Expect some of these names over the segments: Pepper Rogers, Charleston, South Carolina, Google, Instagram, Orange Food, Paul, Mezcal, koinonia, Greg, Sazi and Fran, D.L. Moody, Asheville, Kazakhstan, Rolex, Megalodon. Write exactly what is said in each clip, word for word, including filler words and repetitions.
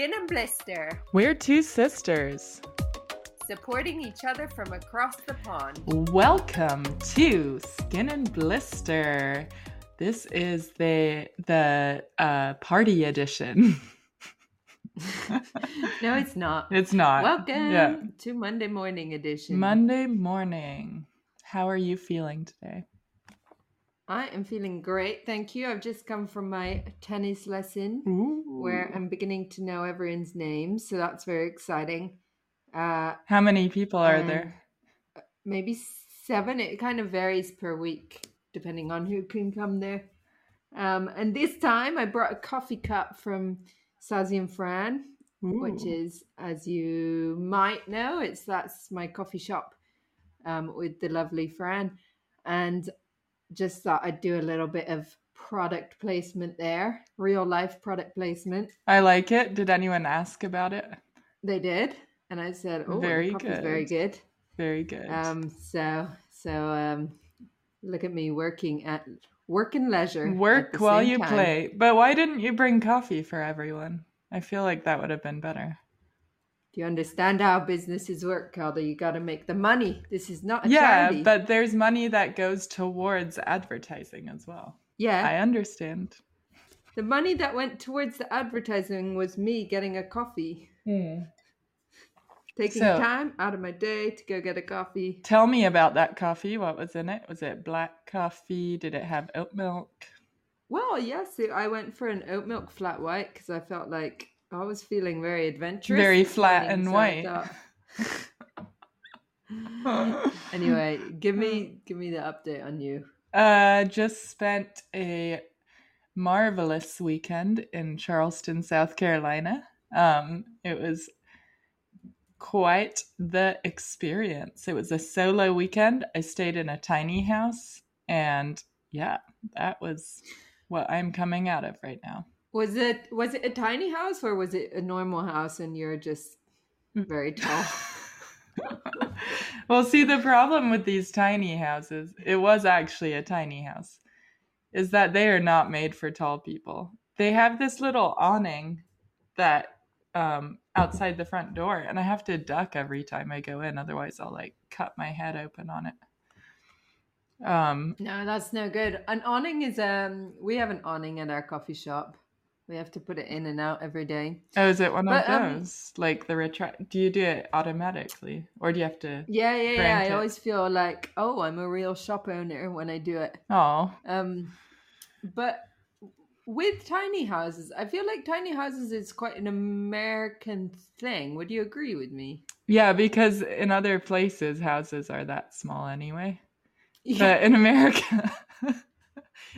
Skin and Blister. We're two sisters supporting each other from across the pond. Welcome to Skin and Blister. This is the the uh, party edition. No, it's not. It's not. Welcome yeah. to Monday morning edition. Monday morning. How are you feeling today? I am feeling great, thank you. I've just come from my tennis lesson Ooh. Where I'm beginning to know everyone's name, so that's very exciting. Uh, How many people are there? Maybe seven. It kind of varies per week, depending on who can come there. Um, and this time I brought a coffee cup from Sazi and Fran, Ooh. Which is, as you might know, it's that's my coffee shop um, with the lovely Fran. And just thought I'd do a little bit of product placement there. Real life product placement. I like it. Did anyone ask about it? They did. And I said, oh, very good. Very good. Very good. Um, so, so, um, look at me working at work and leisure. Work while you play. But why didn't you bring coffee for everyone? I feel like that would have been better. Do you understand how businesses work, Calder? You got to make the money. This is not a yeah, charity. But there's money that goes towards advertising as well. Yeah. I understand. The money that went towards the advertising was me getting a coffee. Mm. Taking so, time out of my day to go get a coffee. Tell me about that coffee. What was in it? Was it black coffee? Did it have oat milk? Well, yes. Yeah, so I went for an oat milk flat white because I felt like I was feeling very adventurous. Very flat morning, and so white. Anyway, give me give me the update on you. Uh, just spent a marvelous weekend in Charleston, South Carolina. Um, it was quite the experience. It was a solo weekend. I stayed in a tiny house, and yeah, that was what I'm coming out of right now. Was it was it a tiny house or was it a normal house and you're just very tall? Well, see, the problem with these tiny houses, it was actually a tiny house, is that they are not made for tall people. They have this little awning that um, outside the front door, and I have to duck every time I go in. Otherwise, I'll like cut my head open on it. Um, no, that's no good. An awning is um, we have an awning at our coffee shop. We have to put it in and out every day. Oh, is it one but, of those? Um, like the retract? Do you do it automatically, or do you have to? Yeah, yeah, yeah. I it? always feel like, oh, I'm a real shop owner when I do it. Oh. Um, but with tiny houses, I feel like tiny houses is quite an American thing. Would you agree with me? Yeah, because in other places, houses are that small anyway. Yeah. But in America,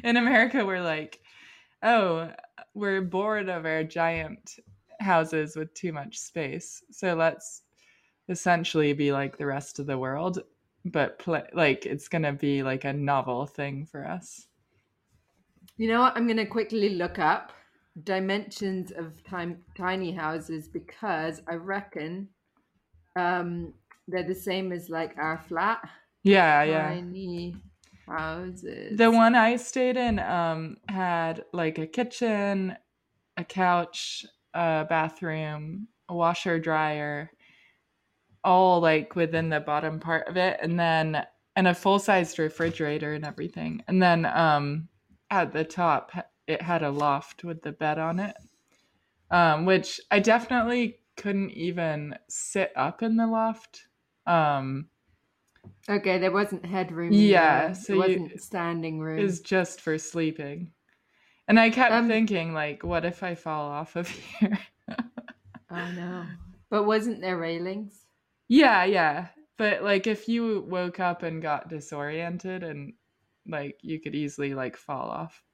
in America, we're like, oh. We're bored of our giant houses with too much space. So let's essentially be like the rest of the world, but play, like it's going to be like a novel thing for us. You know what? I'm going to quickly look up dimensions of time, tiny houses because I reckon um, they're the same as like our flat. Yeah, yeah. Tiny houses. The one I stayed in um had like a kitchen, a couch, a bathroom, a washer dryer, all like within the bottom part of it, and then and a full-sized refrigerator and everything. And then um at the top it had a loft with the bed on it, um which I definitely couldn't even sit up in the loft. um Okay, there wasn't headroom. Yeah, there. So there wasn't you, standing room. It was just for sleeping. And I kept um, thinking, like, what if I fall off of here? Oh, no. But wasn't there railings? Yeah, yeah. But, like, if you woke up and got disoriented and, like, you could easily, like, fall off.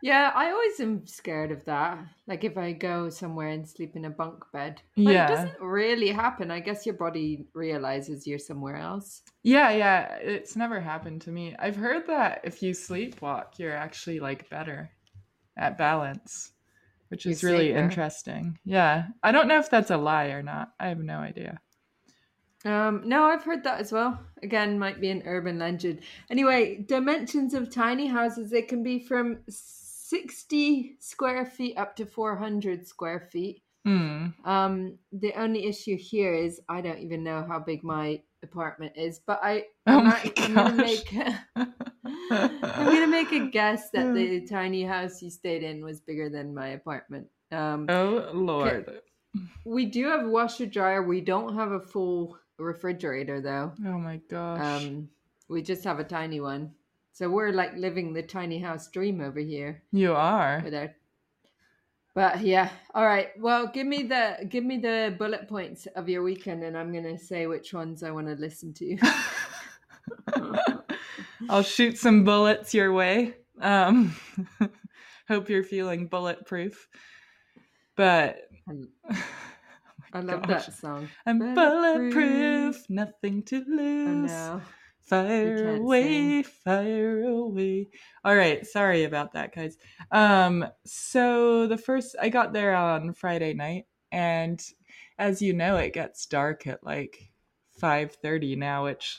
Yeah, I always am scared of that. Like, if I go somewhere and sleep in a bunk bed. Like, yeah. It doesn't really happen. I guess your body realizes you're somewhere else. Yeah, yeah. It's never happened to me. I've heard that if you sleepwalk, you're actually, like, better at balance, which is you're really safer. Interesting. Yeah. I don't know if that's a lie or not. I have no idea. Um, no, I've heard that as well. Again, might be an urban legend. Anyway, dimensions of tiny houses, they can be from sixty square feet up to four hundred square feet. Mm. Um, the only issue here is I don't even know how big my apartment is, but I, oh I I'm gonna make a, I'm gonna make a guess that the tiny house you stayed in was bigger than my apartment. Um, oh Lord! We do have a washer dryer. We don't have a full refrigerator though. Oh my gosh! Um, we just have a tiny one, so we're like living the tiny house dream over here. You are. With our But yeah, all right. Well, give me the give me the bullet points of your weekend, and I'm gonna say which ones I want to listen to. I'll shoot some bullets your way. Um, hope you're feeling bulletproof. But oh I love gosh. that song. I'm bulletproof, bulletproof, nothing to lose. Oh, no. Fire away, sing. fire away. All right. Sorry about that, guys. Um, so the first, I got there on Friday night, and as you know, it gets dark at like five thirty now, which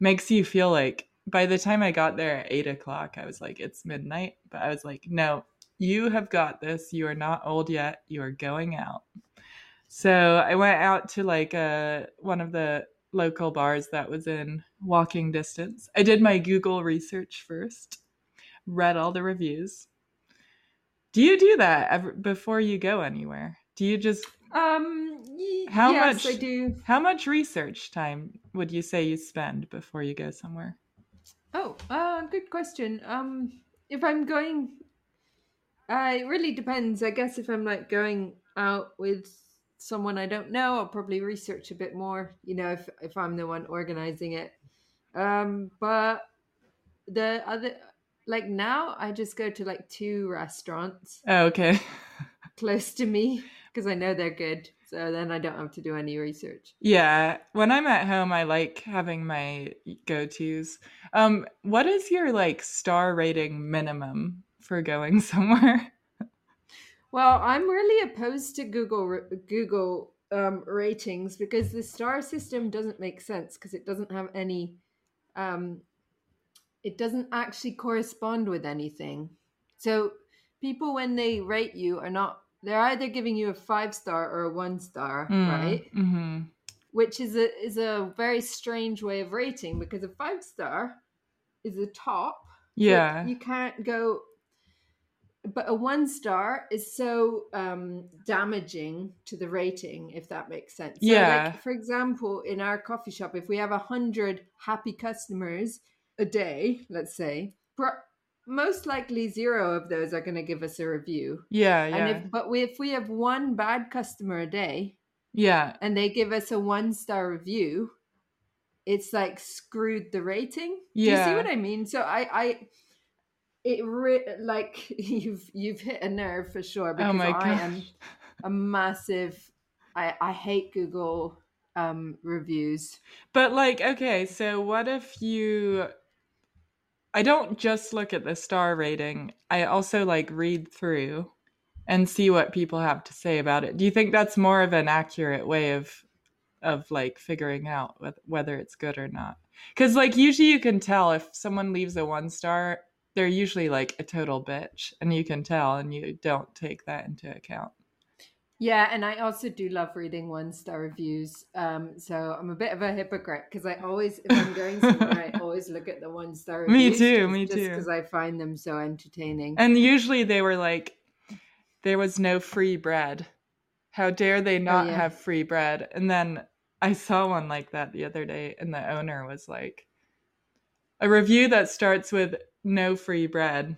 makes you feel like by the time I got there at eight o'clock, I was like, it's midnight. But I was like, no, you have got this. You are not old yet. You are going out. So I went out to like a, one of the local bars that was in walking distance. I did my Google research first, read all the reviews. Do you do that ever, before you go anywhere? Do you just um y- how yes, much I do. How much research time would you say you spend before you go somewhere? Oh, uh, good question. Um, if I'm going, uh, it really depends. I guess if I'm like going out with someone I don't know, I'll probably research a bit more, you know, if if I'm the one organizing it. Um, but the other, like now I just go to like two restaurants. Oh, okay. Close to me because I know they're good. So then I don't have to do any research. Yeah. When I'm at home, I like having my go-tos. Um, what is your like star rating minimum for going somewhere? Well, I'm really opposed to Google Google um, ratings because the star system doesn't make sense because it doesn't have any, um, it doesn't actually correspond with anything. So people, when they rate you, are not, they're either giving you a five star or a one star, mm, right? Mm-hmm. Which is a is a very strange way of rating because a five star is the top. Yeah, like you can't go. But a one star is so um, damaging to the rating, if that makes sense. Yeah. So like, for example, in our coffee shop, if we have one hundred happy customers a day, let's say, pro- most likely zero of those are going to give us a review. Yeah, yeah. And if, but we, if we have one bad customer a day, yeah, and they give us a one star review, it's like screwed the rating. Yeah. Do you see what I mean? So I... I It re- like you've you've hit a nerve for sure because oh my gosh. I am a massive. I, I hate Google um, reviews. But like, okay, so what if you? I don't just look at the star rating. I also like read through and see what people have to say about it. Do you think that's more of an accurate way of of like figuring out whether it's good or not? Because like usually you can tell if someone leaves a one star. They're usually like a total bitch, and you can tell, and you don't take that into account. Yeah, and I also do love reading one-star reviews. Um, so I'm a bit of a hypocrite because I always, if I'm going somewhere, I always look at the one-star reviews. Me too, me just too. Just because I find them so entertaining. And usually they were like, there was no free bread. How dare they not oh, yeah. have free bread? And then I saw one like that the other day, and the owner was like, a review that starts with, no free bread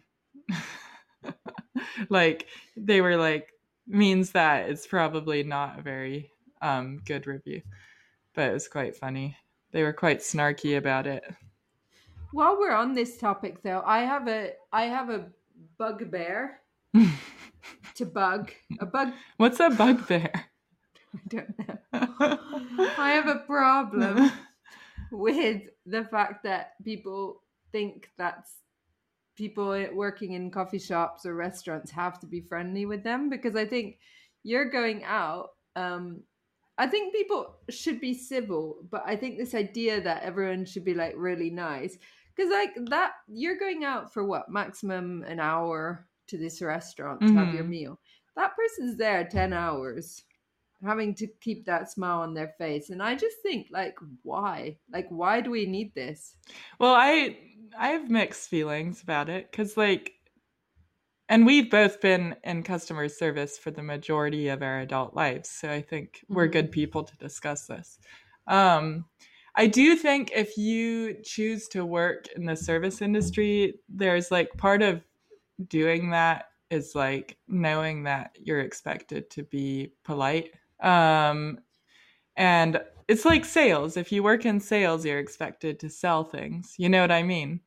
like they were like means that it's probably not a very um good review, but it was quite funny. They were quite snarky about it. While we're on this topic though, I have a I have a bugbear to bug a bug what's a bugbear? I don't know. I have a problem with the fact that people think that's people working in coffee shops or restaurants have to be friendly with them, because I think you're going out. Um, I think people should be civil, but I think this idea that everyone should be like really nice, because like that you're going out for what, maximum an hour to this restaurant mm-hmm. to have your meal. That person's there ten hours having to keep that smile on their face. And I just think, like, why? Like, why do we need this? Well, I I have mixed feelings about it because, like, and we've both been in customer service for the majority of our adult lives. So I think mm-hmm. we're good people to discuss this. Um, I do think if you choose to work in the service industry, there's, like, part of doing that is, like, knowing that you're expected to be polite. Um, and it's like sales. If you work in sales, you're expected to sell things. You know what I mean?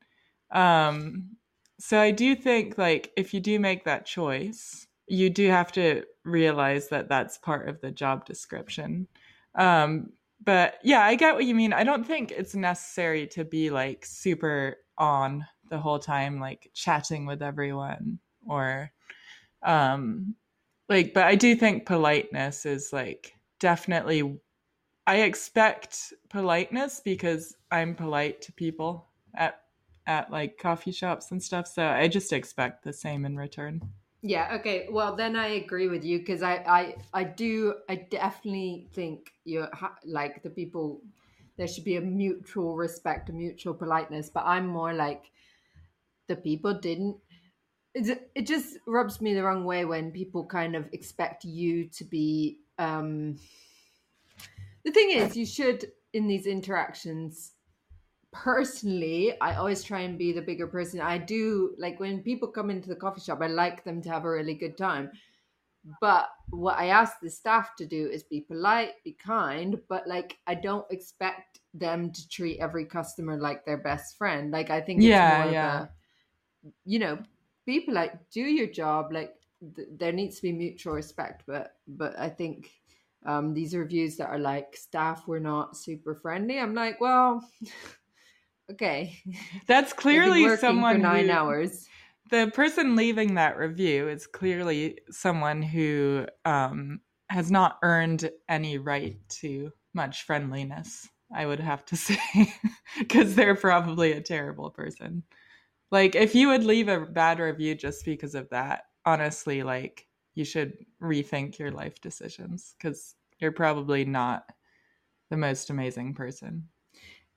Um, so I do think, like, if you do make that choice, you do have to realize that that's part of the job description. Um, but yeah, I get what you mean. I don't think it's necessary to be, like, super on the whole time, like chatting with everyone or, um, like, but I do think politeness is, like, definitely, I expect politeness because I'm polite to people at, at like coffee shops and stuff. So I just expect the same in return. Yeah. Okay. Well, then I agree with you. Cause I, I, I do, I definitely think you're like the people, there should be a mutual respect, a mutual politeness, but I'm more like the people didn't, it just rubs me the wrong way when people kind of expect you to be, um, the thing is, you should, in these interactions, personally, I always try and be the bigger person. I do, like, when people come into the coffee shop, I like them to have a really good time. But what I ask the staff to do is be polite, be kind, but, like, I don't expect them to treat every customer like their best friend. Like, I think it's yeah, more yeah. of a, you know, be polite, do your job. Like, th- there needs to be mutual respect. But, but I think um, these reviews that are like, staff were not super friendly. I'm like, well, okay. That's clearly someone for nine who... hours. The person leaving that review is clearly someone who um, has not earned any right to much friendliness, I would have to say, because they're probably a terrible person. Like, if you would leave a bad review just because of that, honestly, like, you should rethink your life decisions because you're probably not the most amazing person.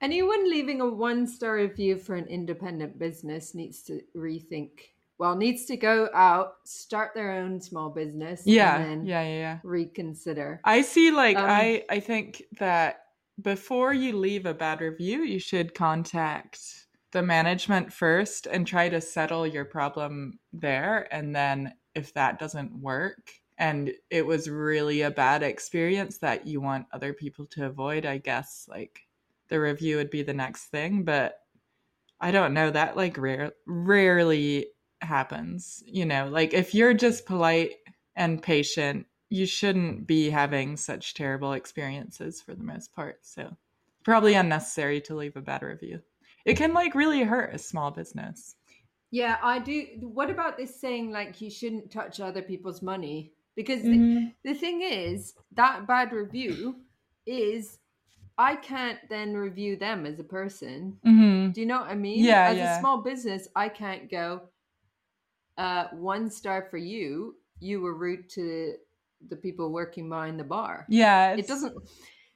Anyone leaving a one-star review for an independent business needs to rethink, well, needs to go out, start their own small business, yeah, and then yeah, yeah, yeah. reconsider. I see, like, um, I, I think that before you leave a bad review, you should contact the management first and try to settle your problem there. And then if that doesn't work and it was really a bad experience that you want other people to avoid, I guess, like... the review would be the next thing, but I don't know, that like rare, rarely happens, you know, like if you're just polite and patient, you shouldn't be having such terrible experiences for the most part. So probably unnecessary to leave a bad review. It can like really hurt a small business. Yeah, I do. What about this saying like you shouldn't touch other people's money? Because mm-hmm. the, the thing is that bad review is I can't then review them as a person. Mm-hmm. Do you know what I mean? Yeah, as yeah. a small business, I can't go uh, one star for you. You were rude to the people working behind the bar. Yeah. It's... It doesn't.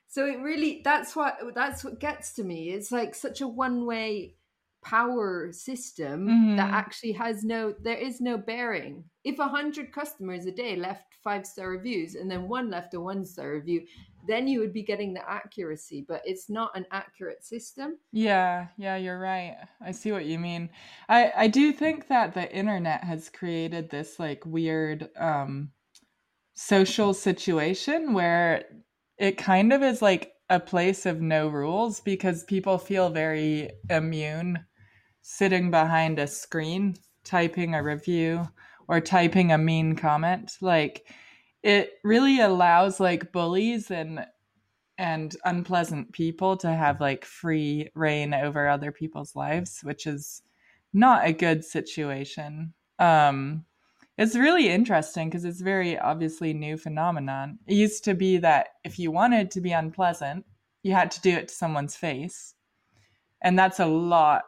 So it really, that's what, that's what gets to me. It's like such a one-way power system mm-hmm. that actually has no, there is no bearing. If a hundred customers a day left five-star reviews and then one left a one-star review, then you would be getting the accuracy, but it's not an accurate system. Yeah, yeah, you're right. I see what you mean. I, I do think that the internet has created this like weird um, social situation where it kind of is like a place of no rules because people feel very immune sitting behind a screen, typing a review or typing a mean comment. Like, it really allows like bullies and and unpleasant people to have like free reign over other people's lives, which is not a good situation. Um, it's really interesting because it's very obviously new phenomenon. It used to be that if you wanted to be unpleasant, you had to do it to someone's face. And that's a lot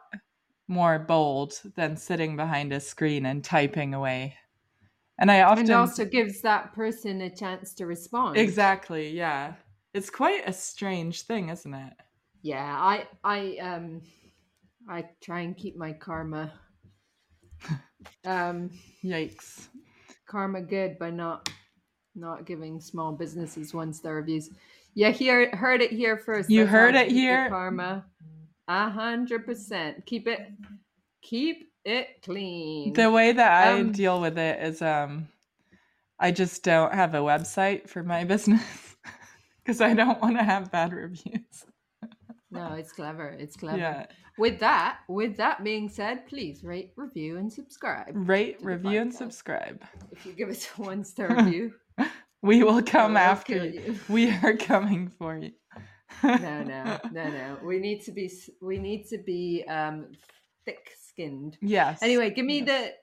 more bold than sitting behind a screen and typing away. And I often... And also gives that person a chance to respond. Exactly, yeah. It's quite a strange thing, isn't it? Yeah, I I um I try and keep my karma um yikes. Karma good by not not giving small businesses one star reviews. You hear heard it here first. You That's heard it here. Karma. A hundred percent. Keep it keep it clean. The way that I um, deal with it is um I just don't have a website for my business because I don't want to have bad reviews. No, it's clever. It's clever. Yeah. With that, with that being said, please rate, review, and subscribe. Rate, review, and subscribe. If you give us a one-star review, we will come we will after you. you. We are coming for you. No, no, no, no. We need to be. We need to be um, thick-skinned. Yes. Anyway, give me yes. the.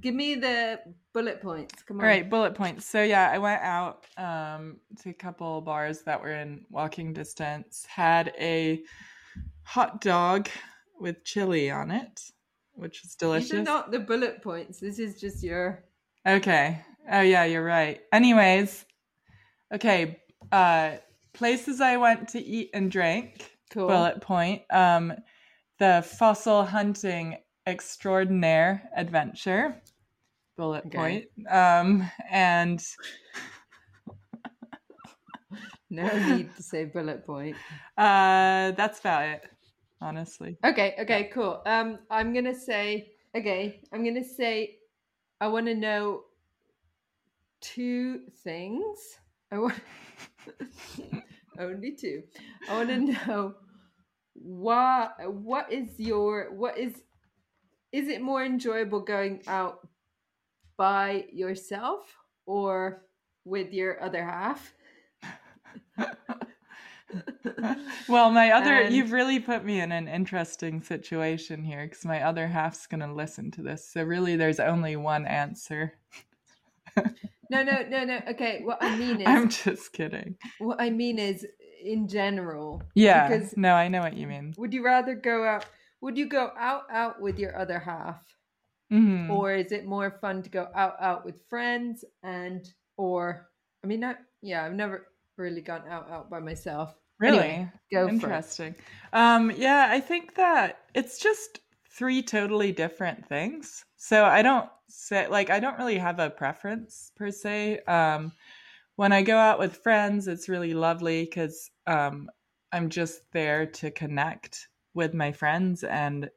Give me the bullet points. Come on. All right, bullet points. So yeah, I went out um, to a couple bars that were in walking distance. Had a hot dog with chili on it, which is delicious. These are not the bullet points. This is just your... Okay. Oh, yeah, you're right. Anyways, okay. Uh, places I went to eat and drink. Cool. Bullet point. Um, the fossil hunting extraordinaire adventure. Bullet okay. point. Um, and... No need to say bullet point. Uh, that's about it. Honestly. Okay. Okay. Cool. Um, I'm gonna say. Okay. I'm gonna say. I want to know two things. I want only two. I want to know what. What is your? What is? Is it more enjoyable going out by yourself or with your other half? Well, my other, and, you've really put me in an interesting situation here because my other half's going to listen to this. So really there's only one answer. No, no, no, no. Okay. What I mean is. I'm just kidding. What I mean is in general. Yeah. Because no, I know what you mean. Would you rather go out, would you go out, out with your other half? Mm-hmm. Or is it more fun to go out, out with friends and, or, I mean, I, yeah, I've never really gone out, out by myself. Really? Anyway, go Interesting. For it. Um, yeah, I think that it's just three totally different things. So I don't say, like, I don't really have a preference per se. Um, when I go out with friends, it's really lovely because um, I'm just there to connect with my friends and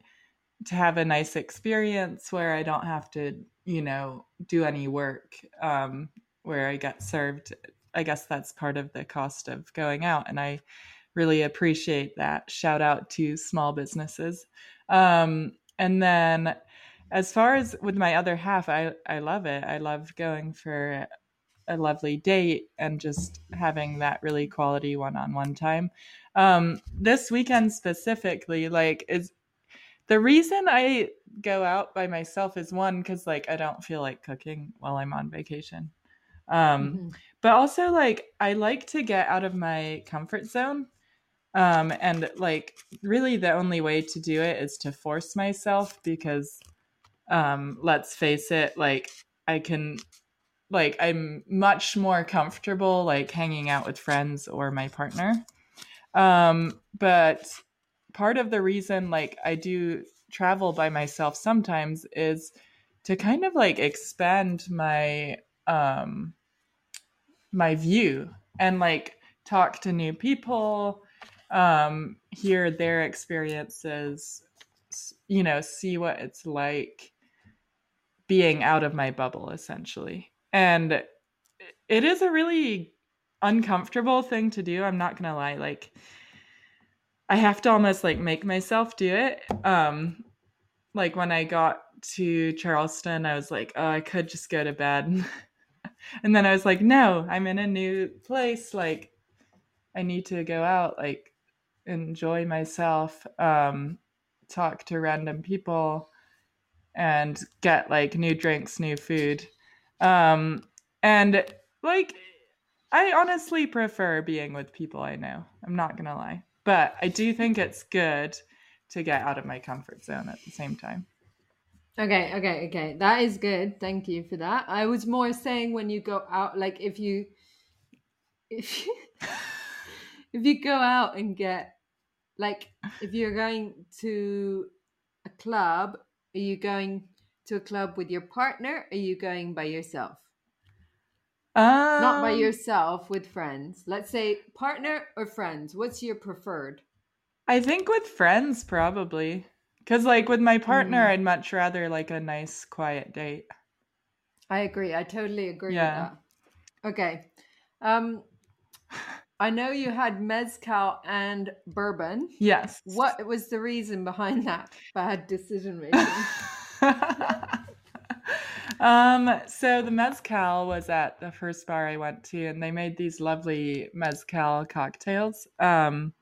to have a nice experience where I don't have to, you know, do any work, um, where I get served. I guess that's part of the cost of going out. And I really appreciate that. Shout out to small businesses. Um, and then as far as with my other half, I, I love it. I love going for a lovely date and just having that really quality one-on-one time. Um, this weekend specifically, like is the reason I go out by myself is one, cause like, I don't feel like cooking while I'm on vacation. Um, mm-hmm. But also, like, I like to get out of my comfort zone. Um, and, like, really the only way to do it is to force myself because, um, let's face it, like, I can, like, I'm much more comfortable, like, hanging out with friends or my partner. Um, but part of the reason, like, I do travel by myself sometimes is to kind of, like, expand my, um, my view and like talk to new people, um, hear their experiences, you know, see what it's like being out of my bubble essentially. And it is a really uncomfortable thing to do. I'm not going to lie. Like I have to almost like make myself do it. Um, like when I got to Charleston, I was like, oh, I could just go to bed. And then I was like, no, I'm in a new place. Like, I need to go out, like, enjoy myself, um, talk to random people, and get, like, new drinks, new food. Um, and, like, I honestly prefer being with people I know. I'm not going to lie. But I do think it's good to get out of my comfort zone at the same time. Okay, okay, okay. That is good. Thank you for that. I was more saying when you go out, like if you, if you, if you go out and get, like if you're going to a club, are you going to a club with your partner? Or are you going by yourself? Um, Not by yourself, with friends. Let's say partner or friends. What's your preferred? I think with friends, probably. Because, like, with my partner, mm. I'd much rather, like, a nice, quiet date. I agree. I totally agree yeah. with that. Okay. Um, I know you had mezcal and bourbon. Yes. What was the reason behind that bad decision-making? um, so the mezcal was at the first bar I went to, and they made these lovely mezcal cocktails. Um,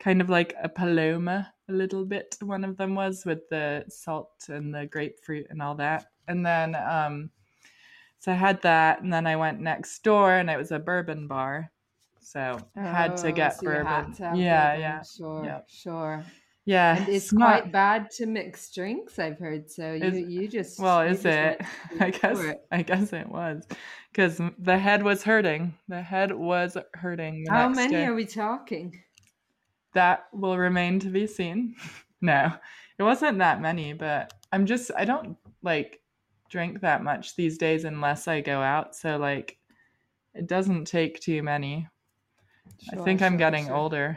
kind of like a paloma. A little bit, one of them was with the salt and the grapefruit and all that. And then, um, so I had that, and then I went next door and it was a bourbon bar. So I had oh, to get so bourbon. To yeah, bourbon. Yeah. Sure, yeah. sure. Yeah. And it's, it's quite not... bad to mix drinks, I've heard. So you, is... you just. Well, you is just it? I guess, it. I guess it was. Because the head was hurting. The head was hurting. The How next many day. Are we talking? That will remain to be seen. No, it wasn't that many, but I'm just, I don't like drink that much these days unless I go out. So like, it doesn't take too many. Sure, I think sure, I'm getting sure. older.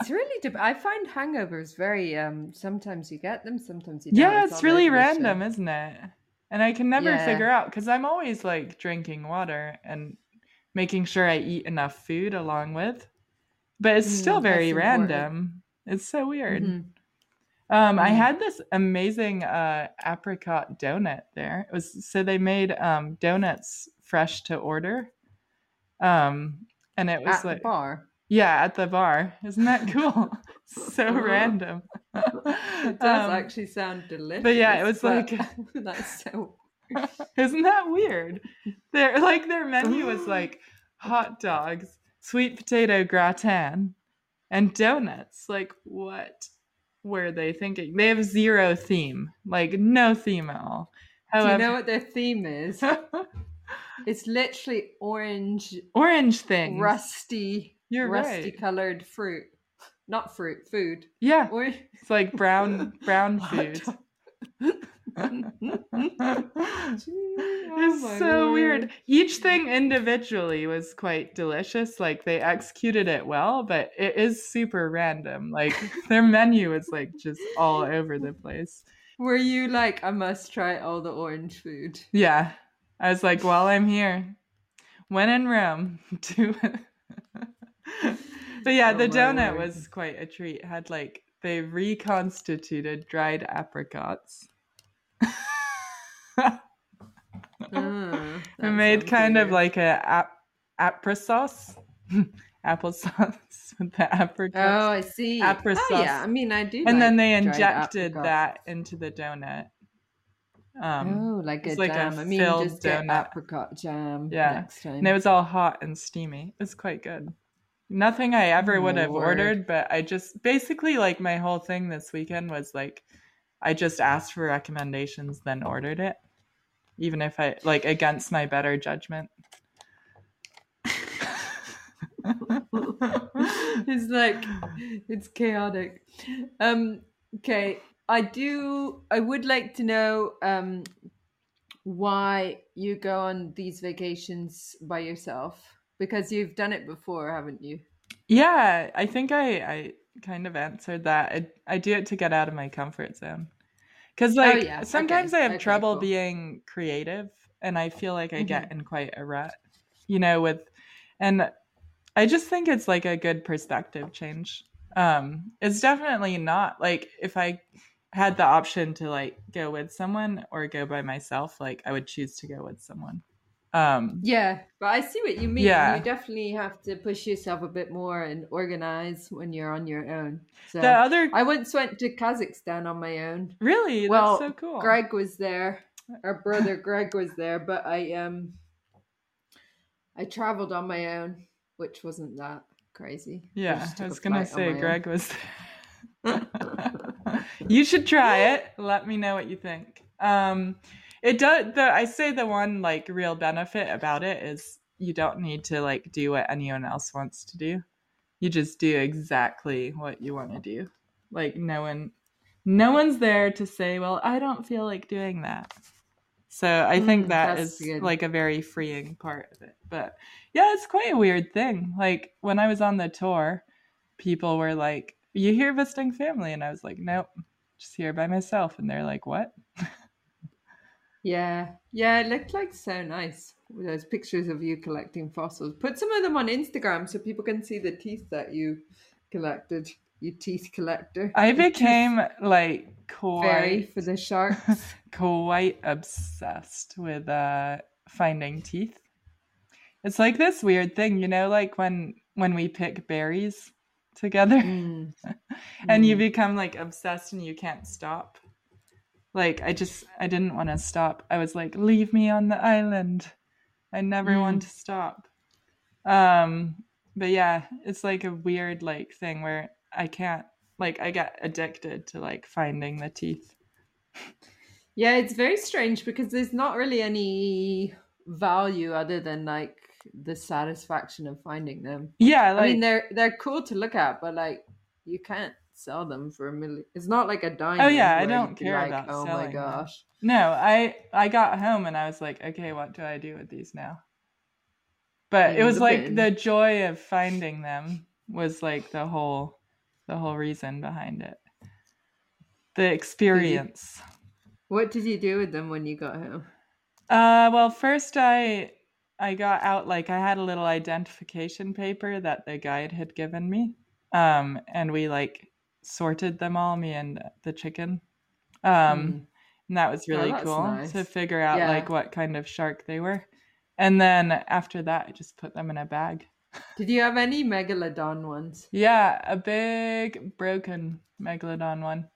It's really, deb- I find hangovers very, um, sometimes you get them, sometimes you don't. Yeah, it's, it's really random, isn't it? And I can never yeah. figure out because I'm always like drinking water and making sure I eat enough food along with. But it's still very random. It's so weird. Mm-hmm. Um, mm-hmm. I had this amazing uh, apricot donut there. It was so they made um, donuts fresh to order, um, and it was at like the bar. Yeah, at the bar. Isn't that cool? So random. It does um, actually sound delicious. But yeah, it was but... like that's so. Weird. Isn't that weird? Their like their menu was like hot dogs. Sweet potato gratin and donuts. Like, what were they thinking? They have zero theme, like no theme at all. However, do you know what their theme is? It's literally orange, orange thing, rusty, You're rusty right. colored fruit, not fruit, food. Yeah, or- it's like brown, brown food. It's oh so Lord. Weird. Each thing individually was quite delicious. Like they executed it well, but it is super random. Like their menu is like just all over the place. Were you like, I must try all the orange food? Yeah. I was like, while I'm here, when in Rome, do it. But yeah, oh the donut Lord. Was quite a treat. It had like they reconstituted dried apricots. mm, I made kind weird. Of like a ap- aprisauce, applesauce with the apricots. Oh, I see. Aprisauce. Oh, yeah. I mean, I do. And like then they injected that into the donut. Um, oh, like a jam. Like a I mean, just get donut. Apricot jam. Yeah, next time. And it was all hot and steamy. It was quite good. Nothing I ever oh, would have Lord. Ordered, but I just basically like my whole thing this weekend was like I just asked for recommendations, then ordered it, even if I like against my better judgment. It's like it's chaotic. Um, okay, I do. I would like to know um, why you go on these vacations by yourself. Because you've done it before, haven't you? Yeah, I think I, I kind of answered that. I, I do it to get out of my comfort zone. Because like, oh, yeah. sometimes okay. I have okay, trouble cool. being creative and I feel like I mm-hmm. get in quite a rut, you know, with, and I just think it's like a good perspective change. Um, it's definitely not like if I had the option to like go with someone or go by myself, like I would choose to go with someone. Um, yeah, but I see what you mean. Yeah. You definitely have to push yourself a bit more and organize when you're on your own. So the other... I once went to Kazakhstan on my own. Really? That's well, so cool. Greg was there. Our brother Greg was there, but I um, I traveled on my own, which wasn't that crazy. Yeah, I, I was gonna say Greg own. Was You should try it. Let me know what you think. Um, it does. The, I say the one like real benefit about it is you don't need to like do what anyone else wants to do. You just do exactly what you want to do. Like no one, no one's there to say, well, I don't feel like doing that. So I think mm, that is good. Like a very freeing part of it. But yeah, it's quite a weird thing. Like when I was on the tour, people were like, you here visiting family? And I was like, nope, just here by myself. And they're like, what? Yeah. Yeah, it looked like so nice. Those pictures of you collecting fossils. Put some of them on Instagram so people can see the teeth that you collected. Your teeth collector. I became like quite very for the sharks. Quite obsessed with uh, finding teeth. It's like this weird thing, you know, like when when we pick berries together, mm. and mm. you become like obsessed and you can't stop. Like I just I didn't want to stop. I was like, leave me on the island. I never mm. want to stop. Um, but yeah, it's like a weird like thing where I can't, like, I got addicted to, like, finding the teeth. Yeah, it's very strange because there's not really any value other than, like, the satisfaction of finding them. Yeah, like... I mean, they're, they're cool to look at, but, like, you can't sell them for a million. It's not like a dime. Oh, yeah, I don't care like, about oh, selling Oh, my gosh. Them. No, I, I got home and I was like, okay, what do I do with these now? But In it was, the like, bin. The joy of finding them was, like, the whole... the whole reason behind it, the experience. Did you, what did you do with them when you got home? Uh, well, first I I got out, like I had a little identification paper that the guide had given me, um, and we like sorted them all, me and the chicken, um, mm. and that was really oh, cool nice. to figure out yeah. like what kind of shark they were, and then after that I just put them in a bag. Did you have any megalodon ones? Yeah, a big broken megalodon one.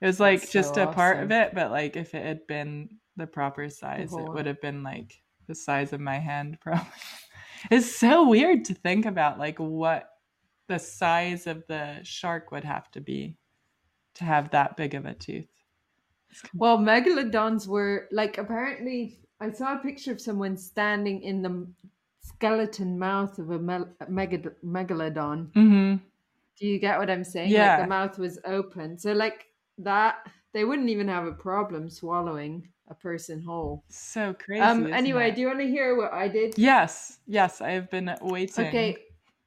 It was like That's just so a awesome. part of it, but like if it had been the proper size, the it would have been like the size of my hand probably. It's so weird to think about like what the size of the shark would have to be to have that big of a tooth. Well, megalodons were like apparently I saw a picture of someone standing in the skeleton mouth of a me- megad- megalodon. Mm-hmm. Do you get what I'm saying? Yeah. Like the mouth was open. So like that, they wouldn't even have a problem swallowing a person whole. So crazy. Um. Anyway, it? do you want to hear what I did? Yes. Yes, I have been waiting. Okay.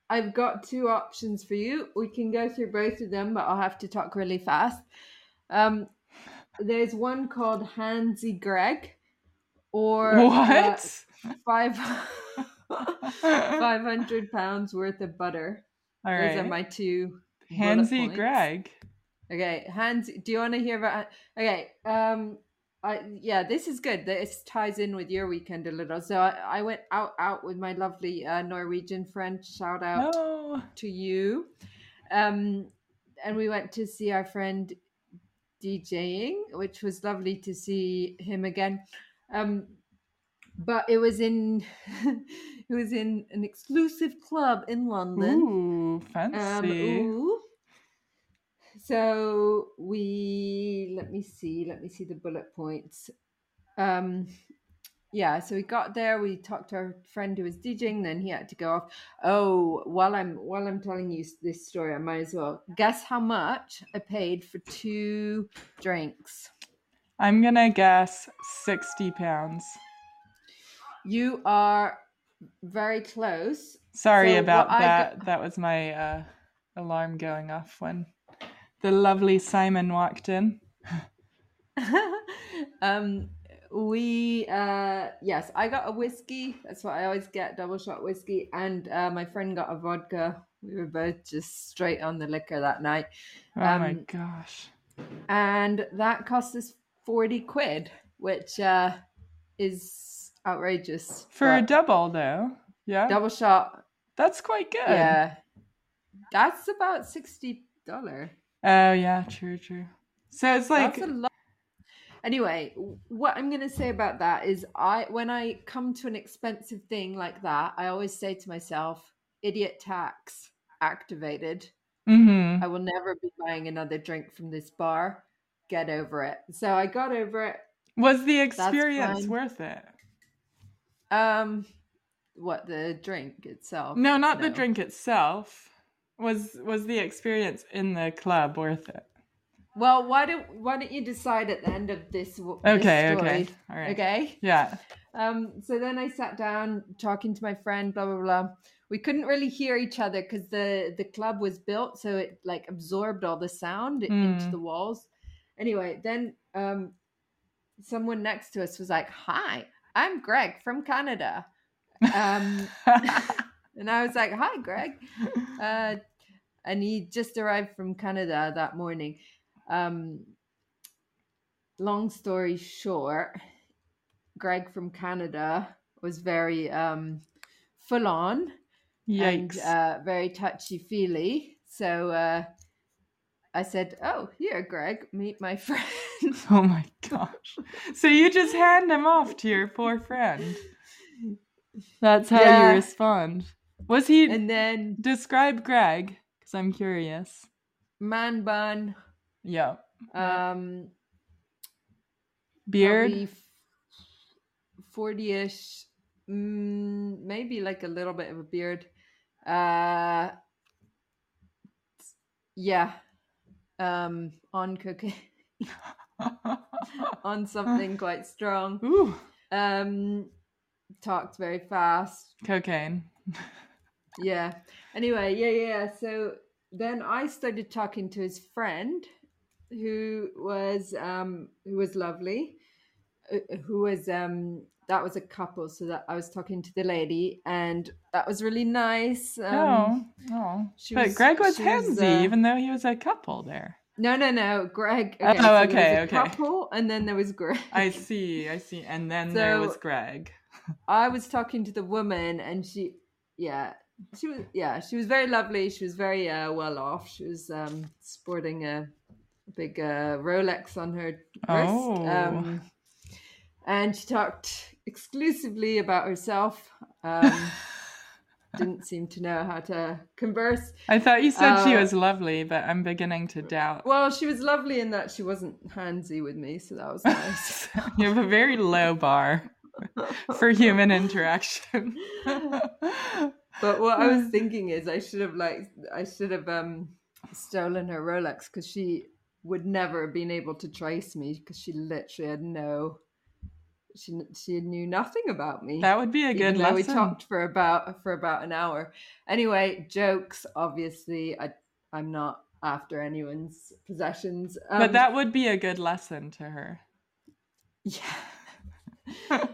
I've got two options for you. We can go through both of them, but I'll have to talk really fast. Um. There's one called Hansy Greg or... What? Uh, five... five hundred pounds worth of butter. All right. These are my two. Hansy Greg. Okay, Hansy. Do you want to hear about? Okay. Um. I yeah. This is good. This ties in with your weekend a little. So I, I went out out with my lovely uh, Norwegian friend. Shout out oh. to you. Um. And we went to see our friend DJing, which was lovely to see him again. Um. But it was in it was in an exclusive club in London. Ooh, fancy. Um, ooh. So we let me see, let me see the bullet points. Um, yeah, so we got there, we talked to our friend who was DJing, then he had to go off. Oh, while I'm while I'm telling you this story, I might as well guess how much I paid for two drinks. I'm gonna guess sixty pounds. You are very close. Sorry so about that. Got... That was my uh, alarm going off when the lovely Simon walked in. um, we, uh, yes, I got a whiskey. That's what I always get, double shot whiskey. And uh, my friend got a vodka. We were both just straight on the liquor that night. Oh um, my gosh. And that cost us forty quid, which uh, is... outrageous for a double though. Yeah, double shot, that's quite good. Yeah, that's about sixty dollars. Oh yeah, true true so it's like that's a lot. Anyway, what I'm gonna say about that is I when I come to an expensive thing like that, I always say to myself, idiot tax activated. Mm-hmm. I will never be buying another drink from this bar. Get over it. So I got over it. Was the experience worth it? Um, what, the drink itself? No, not no. the drink itself. Was was the experience in the club worth it? Well, why don't why don't you decide at the end of this? this okay, story, okay, all right, okay, yeah. Um, so then I sat down talking to my friend. Blah blah blah. We couldn't really hear each other because the the club was built, so it like absorbed all the sound mm. into the walls. Anyway, then um, someone next to us was like, "Hi, I'm Greg from Canada," um, and I was like, "Hi, Greg." Uh, and he just arrived from Canada that morning. Um, long story short, Greg from Canada was very um, full on Yikes. and uh, very touchy feely. So uh, I said, "Oh, here, Greg, meet my friend." Oh my gosh! So you just hand him off to your poor friend. That's how yeah. you respond. Was he? And then describe Greg, because I'm curious. Man bun. Yeah. Um, beard, forty-ish, maybe like a little bit of a beard. Uh, yeah. Um, on cocaine, on something quite strong. Ooh. Um, talked very fast. Cocaine. yeah. Anyway, yeah, yeah. So then I started talking to his friend, who was um who was lovely, who was um that was a couple, so that I was talking to the lady, and that was really nice. Um, oh, oh. She but was, Greg was handsy, uh, even though he was a couple there. No, no, no, Greg. Okay, oh, so okay, there was a okay. Couple, and then there was Greg. I see, I see, and then so there was Greg. I was talking to the woman, and she, yeah, she was, yeah, she was very lovely. She was very uh, well off. She was um sporting a. big uh, Rolex on her wrist. Oh. Um, and she talked exclusively about herself. Um, didn't seem to know how to converse. I thought you said uh, she was lovely, but I'm beginning to doubt. Well, she was lovely in that she wasn't handsy with me, so that was nice. You have a very low bar for human interaction. But what I was thinking is I should have like I should have um, stolen her Rolex, because she would never have been able to trace me, because she literally had no, she she knew nothing about me. That would be a good lesson. We talked for about for about an hour. Anyway, jokes. Obviously, I I'm not after anyone's possessions. Um, but that would be a good lesson to her. Yeah.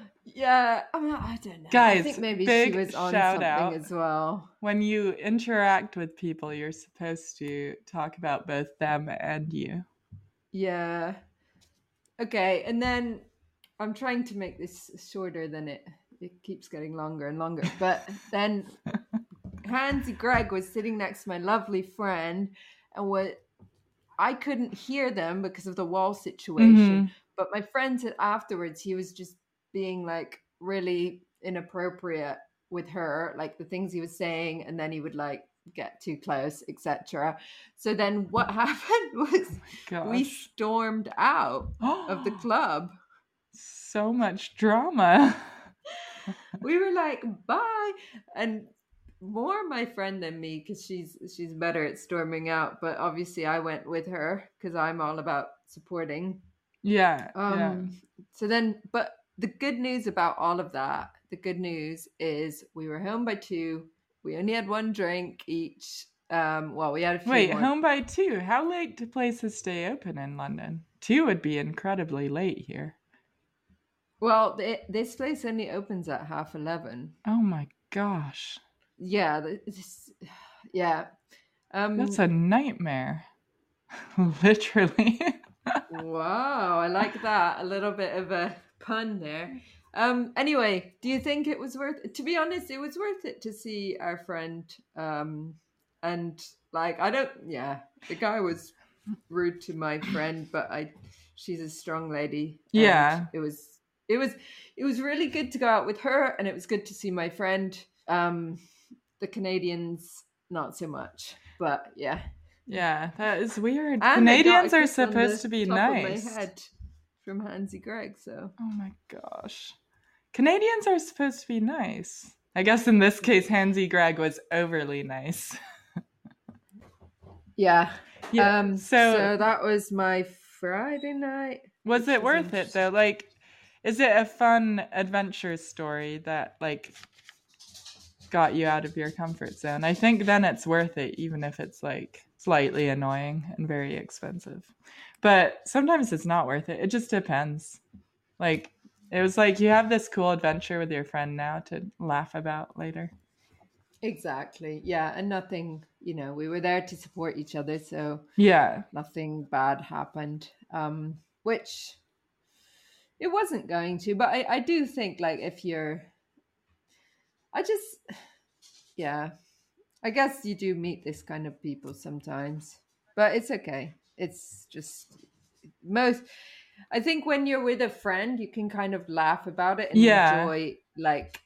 Yeah, I mean, I don't know. Guys, I think maybe she was on something as well. When you interact with people, you're supposed to talk about both them and you. Yeah. Okay, and then I'm trying to make this shorter than it. It keeps getting longer and longer. But then Hansi Greg was sitting next to my lovely friend, and what I couldn't hear them because of the wall situation. Mm-hmm. But my friend said afterwards he was just being like really inappropriate with her, like the things he was saying, and then he would like get too close, et cetera. So then what happened was oh we stormed out of the club. So much drama. We were like, bye. And more my friend than me, because she's she's better at storming out, but obviously I went with her because I'm all about supporting. Yeah. Um yeah. so then but The good news about all of that, the good news is we were home by two. We only had one drink each. Um, well, we had a few Wait, more. Home by two? How late do places stay open in London? Two would be incredibly late here. Well, th- this place only opens at half eleven. Oh my gosh. Yeah. This, yeah. Um, That's a nightmare. Literally. Wow. I like that. A little bit of a pun there. Um anyway, do you think it was worth it? To be honest, it was worth it to see our friend, um and like I don't yeah the guy was rude to my friend, but I she's a strong lady. Yeah, it was it was it was really good to go out with her, and it was good to see my friend. Um the Canadians not so much, but yeah. Yeah, that is weird. I'm Canadians are supposed to be nice. Top of my head from Hansy Greg, so. Oh my gosh. Canadians are supposed to be nice. I guess in this case, Hansy Greg was overly nice. yeah. yeah. Um, so, so that was my Friday night. Was it worth it though? Like, is it a fun adventure story that like got you out of your comfort zone? I think then it's worth it, even if it's like slightly annoying and very expensive. But sometimes it's not worth it. It just depends. Like, it was like you have this cool adventure with your friend now to laugh about later. Exactly. Yeah. And nothing, you know, we were there to support each other. So yeah, nothing bad happened, um, which it wasn't going to. But I, I do think like if you're, I just, yeah, I guess you do meet this kind of people sometimes, but it's okay. It's just most, I think when you're with a friend, you can kind of laugh about it and yeah. enjoy like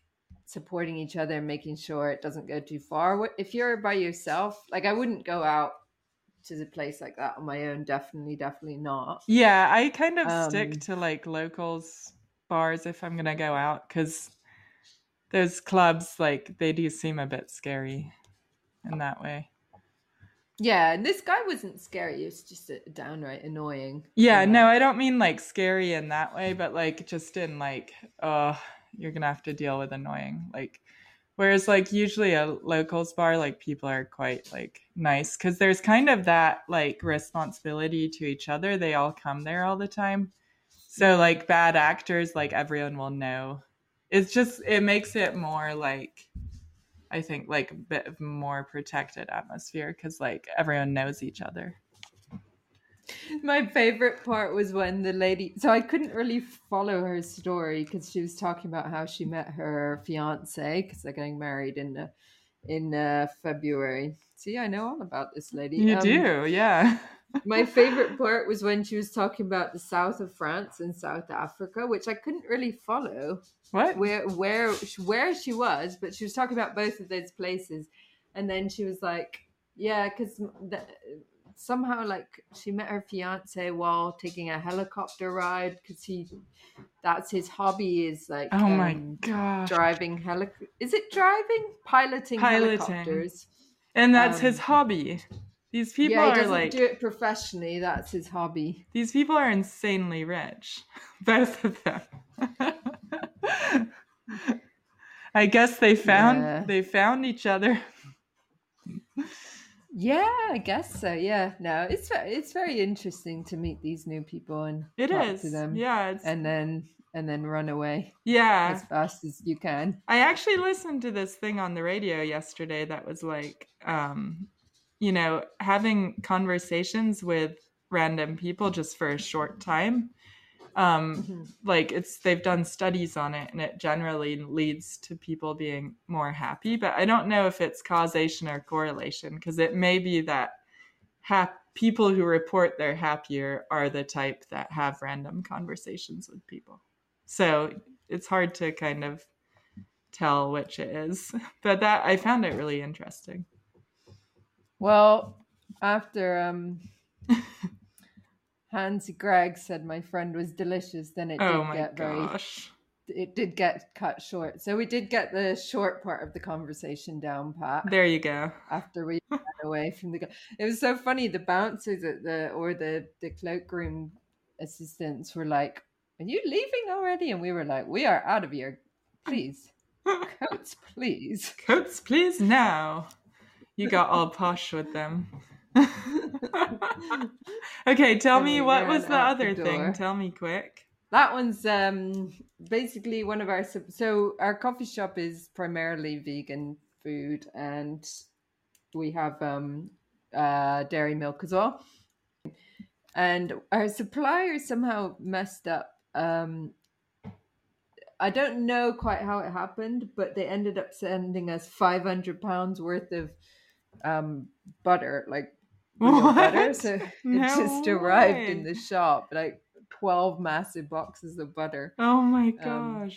supporting each other and making sure it doesn't go too far. If you're by yourself, like I wouldn't go out to a place like that on my own. Definitely, definitely not. Yeah, I kind of um, stick to like locals bars if I'm going to go out because those clubs, like they do seem a bit scary in that way. Yeah, and this guy wasn't scary. It was just downright annoying. Yeah, no, I don't mean like scary in that way, but like just in like, oh, you're going to have to deal with annoying. Like, whereas like usually a locals bar, like people are quite like nice because there's kind of that like responsibility to each other. They all come there all the time. So like bad actors, like everyone will know. It's just, it makes it more like, I think like a bit of more protected atmosphere because like everyone knows each other. My favorite part was when the lady, so I couldn't really follow her story because she was talking about how she met her fiance because they're getting married in uh, in uh, February. See, I know all about this lady. You um, do, yeah. My favorite part was when she was talking about the south of France and South Africa, which I couldn't really follow what where where where she was, but she was talking about both of those places, and then she was like, yeah, because the, somehow like she met her fiance while taking a helicopter ride because he that's his hobby is like oh um, my god driving helic is it driving piloting, piloting. helicopters, and that's um, his hobby. These people yeah, he doesn't are like do it professionally. That's his hobby. These people are insanely rich, both of them. I guess they found yeah. they found each other. Yeah, I guess so. Yeah, no, it's it's very interesting to meet these new people and it talk is. to them. Yeah, it's... and then and then run away. Yeah, as fast as you can. I actually listened to this thing on the radio yesterday that was like. Um, you know, having conversations with random people just for a short time. Um, mm-hmm. Like it's, they've done studies on it and it generally leads to people being more happy, but I don't know if it's causation or correlation because it may be that hap- people who report they're happier are the type that have random conversations with people. So it's hard to kind of tell which it is, but that I found it really interesting. Well, after um, Hansy Greg said my friend was delicious, then it did oh my get gosh. very, it did get cut short. So we did get the short part of the conversation down, Pat. There you go. After we got away from the, it was so funny. The bouncers at the or the the cloakroom assistants were like, "Are you leaving already?" And we were like, "We are out of here, please, coats, please, coats, please now." You got all posh with them. Okay, tell and me what was the other the thing? Tell me quick. That one's um, basically one of our... So our coffee shop is primarily vegan food and we have um, uh, dairy milk as well. And our supplier somehow messed up. Um, I don't know quite how it happened, but they ended up sending us five hundred pounds worth of um butter like butter so no it just arrived way. in the shop, like twelve massive boxes of butter. Oh my gosh. Um,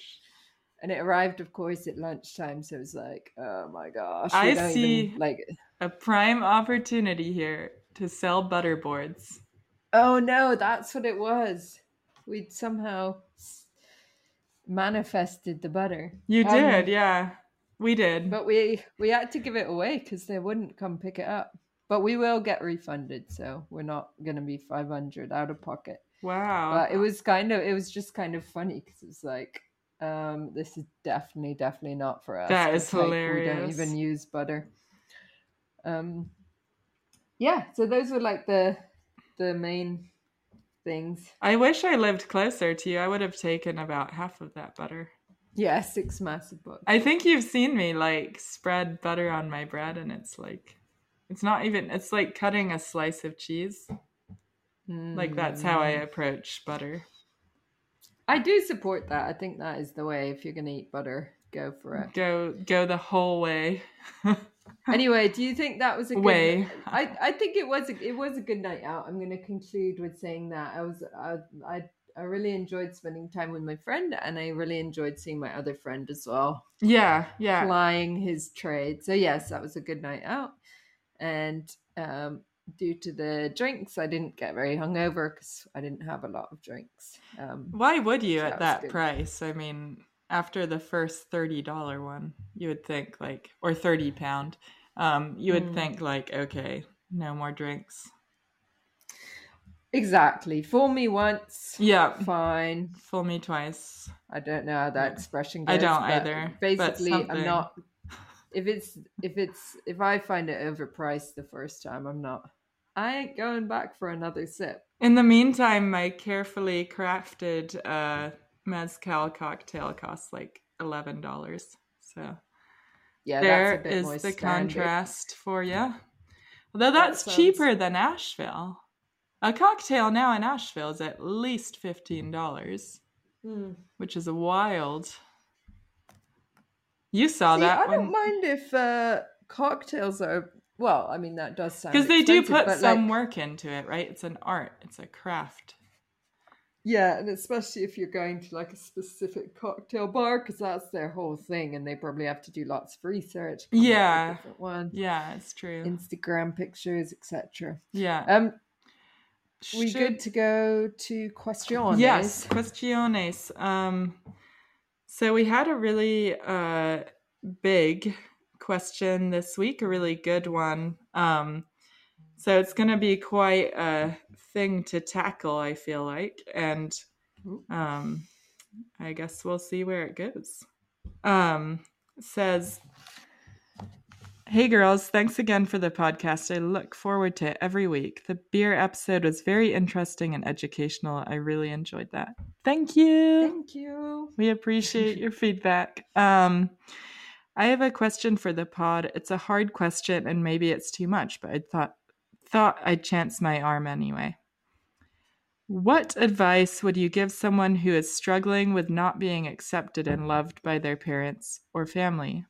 and it arrived of course at lunchtime, so it was like, oh my gosh, I see even, like a prime opportunity here to sell butterboards. Oh no, that's what it was. We'd somehow manifested the butter. You did, um, yeah. We did. But we, we had to give it away because they wouldn't come pick it up. But we will get refunded, so we're not going to be five hundred out of pocket. Wow. But it was kind of, it was just kind of funny because it was like, um, this is definitely, definitely not for us. That is hilarious. Like, we don't even use butter. Um, yeah, so those were like the the main things. I wish I lived closer to you. I would have taken about half of that butter. Yeah, six massive bucks. I think you've seen me like spread butter on my bread, and it's like, it's not even, it's like cutting a slice of cheese. Mm. Like that's how I approach butter. I do support that. I think that is the way. If you're going to eat butter, go for it. Go, go the whole way. Anyway, do you think that was a good way? I, I think it was a, it was a good night out. I'm going to conclude with saying that I was I, I I really enjoyed spending time with my friend, and I really enjoyed seeing my other friend as well. Yeah, yeah. Flying his trade. So yes, that was a good night out. And um, due to the drinks, I didn't get very hungover because I didn't have a lot of drinks. Um, Why would you so at that, that price? I mean, after the first thirty dollars one, you would think like, or thirty pound, um, you would mm. think like, okay, no more drinks. Exactly. Fool me once. Yeah. Fine. Fool me twice. I don't know how that expression goes. I don't either. Basically, I'm not, if it's, if it's, if I find it overpriced the first time, I'm not, I ain't going back for another sip. In the meantime, my carefully crafted, uh, mezcal cocktail costs like eleven dollars. So yeah, there that's a bit is more the standard. Contrast for you. Although that's that sounds... cheaper than Asheville. A cocktail now in Asheville is at least fifteen dollars, mm. which is wild. You saw See, that. I don't one. mind if uh, cocktails are, well, I mean, that does sound because they do put some like... work into it, right? It's an art. It's a craft. Yeah, and especially if you're going to like a specific cocktail bar, because that's their whole thing, and they probably have to do lots of research. Yeah, one. Yeah, it's true. Instagram pictures, et cetera. Yeah. Um, Should... we good to go to questiones? Yes, questiones. Um, so we had a really uh big question this week, a really good one. Um. So it's going to be quite a thing to tackle, I feel like. And um, I guess we'll see where it goes. Um, it says, hey, girls, thanks again for the podcast. I look forward to it every week. The beer episode was very interesting and educational. I really enjoyed that. Thank you. Thank you. We appreciate your feedback. Um I have a question for the pod. It's a hard question, and maybe it's too much, but I thought... thought I'd chance my arm anyway. What advice would you give someone who is struggling with not being accepted and loved by their parents or family?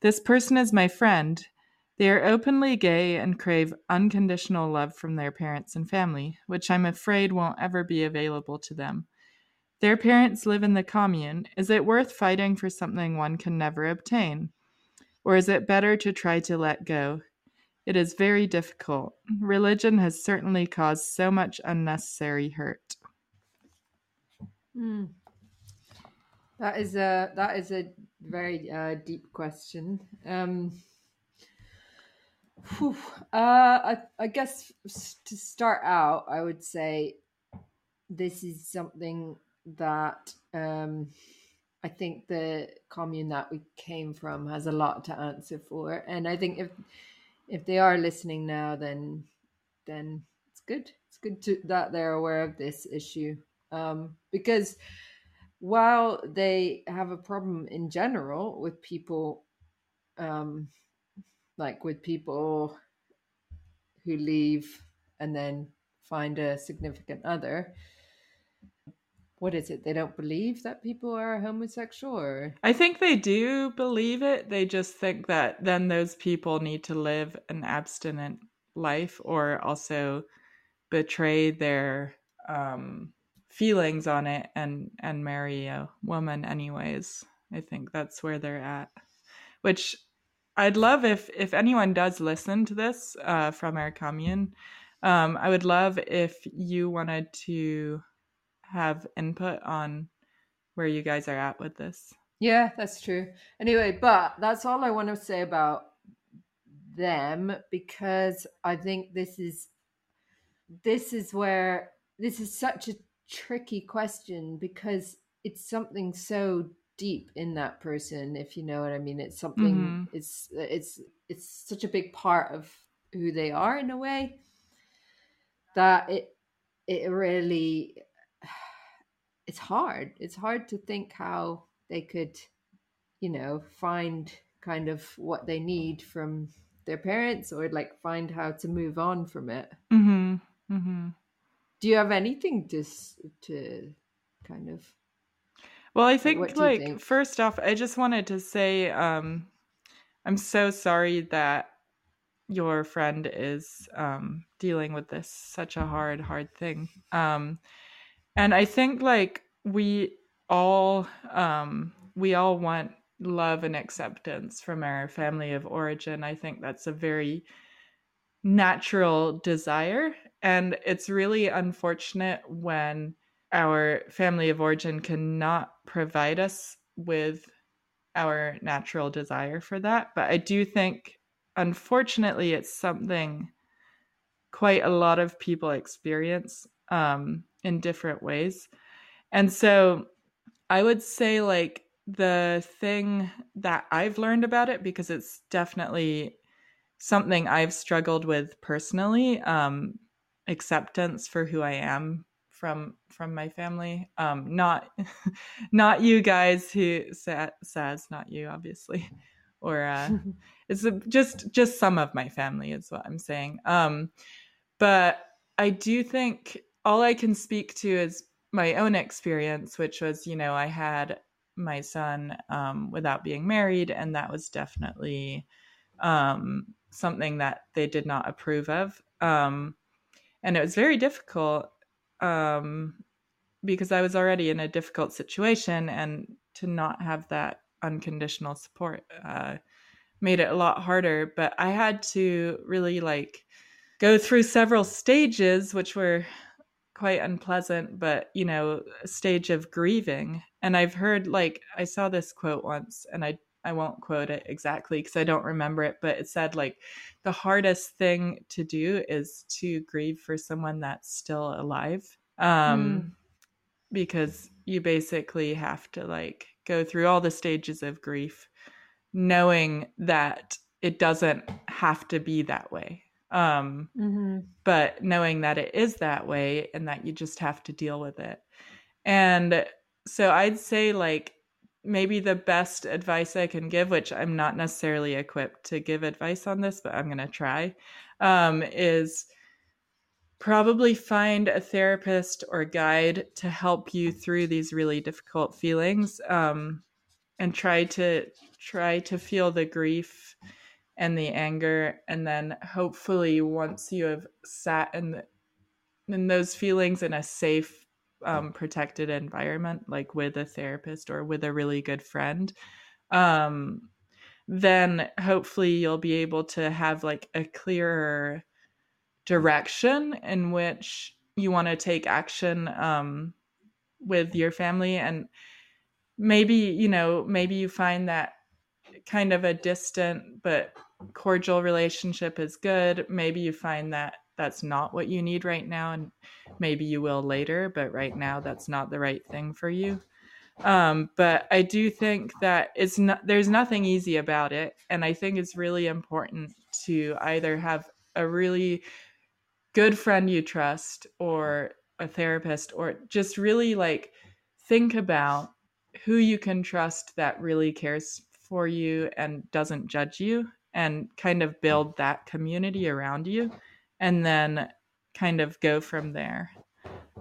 This person is my friend. They are openly gay and crave unconditional love from their parents and family, which I'm afraid won't ever be available to them. Their parents live in the commune. Is it worth fighting for something one can never obtain? Or is it better to try to let go? It is very difficult. Religion has certainly caused so much unnecessary hurt. Mm. That is a that is a very uh, deep question. Um, whew, uh, I, I guess to start out, I would say this is something that um, I think the commune that we came from has a lot to answer for, and I think if. If they are listening now, then then it's good. It's good to, that they're aware of this issue. Um, because while they have a problem in general with people, um, like with people who leave and then find a significant other, what is it? They don't believe that people are homosexual? Or... I think they do believe it. They just think that then those people need to live an abstinent life or also betray their um, feelings on it and, and marry a woman anyways. I think that's where they're at, which I'd love if if anyone does listen to this uh, from our commune, um, I would love if you wanted to have input on where you guys are at with this. Yeah, that's true. Anyway, but that's all I want to say about them, because I think this is this is where this is such a tricky question, because it's something so deep in that person, if you know what I mean. It's something mm-hmm. it's it's it's such a big part of who they are in a way that it it really it's hard it's hard to think how they could, you know, find kind of what they need from their parents, or like find how to move on from it. Mm-hmm. Mm-hmm. Do you have anything to to kind of? Well, I think like think? first off, I just wanted to say um, I'm so sorry that your friend is um, dealing with this such a hard, hard thing. Um, and I think like we all um, we all want love and acceptance from our family of origin. I think that's a very natural desire. And it's really unfortunate when our family of origin cannot provide us with our natural desire for that. But I do think, unfortunately, it's something quite a lot of people experience um, in different ways. And so I would say, like, the thing that I've learned about it, because it's definitely something I've struggled with personally, um, acceptance for who I am from from my family. Um, not not you guys who sa- says not you, obviously, or uh, it's a, just just some of my family is what I'm saying. Um, but I do think all I can speak to is my own experience, which was, you know, I had my son um, without being married. And that was definitely um, something that they did not approve of. Um, and it was very difficult um, because I was already in a difficult situation, and to not have that unconditional support uh, made it a lot harder. But I had to really like go through several stages, which were quite unpleasant, but, you know, a stage of grieving. And I've heard, like, I saw this quote once, and I, I won't quote it exactly because I don't remember it, but it said, like, the hardest thing to do is to grieve for someone that's still alive. Um, mm. Because you basically have to, like, go through all the stages of grief, knowing that it doesn't have to be that way. Um, mm-hmm. But knowing that it is that way, and that you just have to deal with it. And so I'd say, like, maybe the best advice I can give, which I'm not necessarily equipped to give advice on this, but I'm going to try, um, is probably find a therapist or guide to help you through these really difficult feelings, um, and try to try to feel the grief and the anger. And then hopefully once you have sat in the, in those feelings in a safe, um, protected environment, like with a therapist or with a really good friend, um, then hopefully you'll be able to have like a clearer direction in which you want to take action, um, with your family. And maybe, you know, maybe you find that kind of a distant but cordial relationship is good. Maybe you find that that's not what you need right now, and maybe you will later, but right now that's not the right thing for you. Um, but I do think that it's not, there's nothing easy about it. And I think it's really important to either have a really good friend you trust, or a therapist, or just really like think about who you can trust that really cares for you and doesn't judge you, and kind of build that community around you, and then kind of go from there.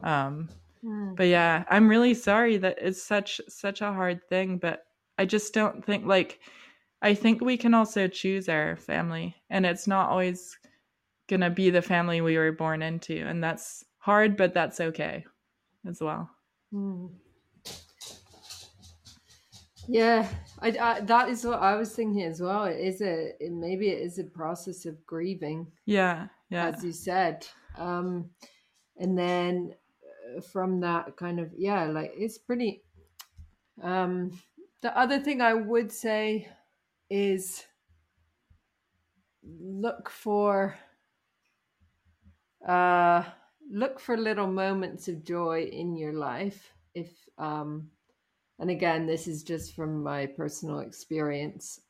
Um, mm. But yeah, I'm really sorry that it's such, such a hard thing, but I just don't think like, I think we can also choose our family, and it's not always going to be the family we were born into. And that's hard, but that's okay as well. Mm. Yeah, I, I, that is what I was thinking as well. It is a, it, maybe it is a process of grieving. Yeah, yeah. As you said. Um, and then from that kind of, yeah, like it's pretty, um, the other thing I would say is look for, uh, look for little moments of joy in your life. If, um, and again, this is just from my personal experience.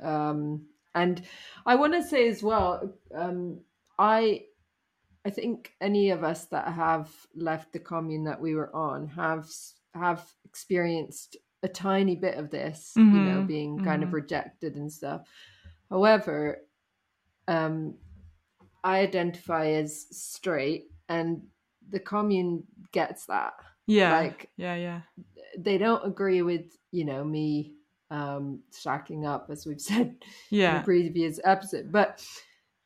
Um, and I want to say as well, um, I, I think any of us that have left the commune that we were on have, have experienced a tiny bit of this, mm-hmm. you know, being kind mm-hmm. of rejected and stuff. However, um, I identify as straight, and the commune gets that. Yeah. Like, yeah, yeah. They don't agree with, you know, me um, shacking up, as we've said yeah. in the previous episode, but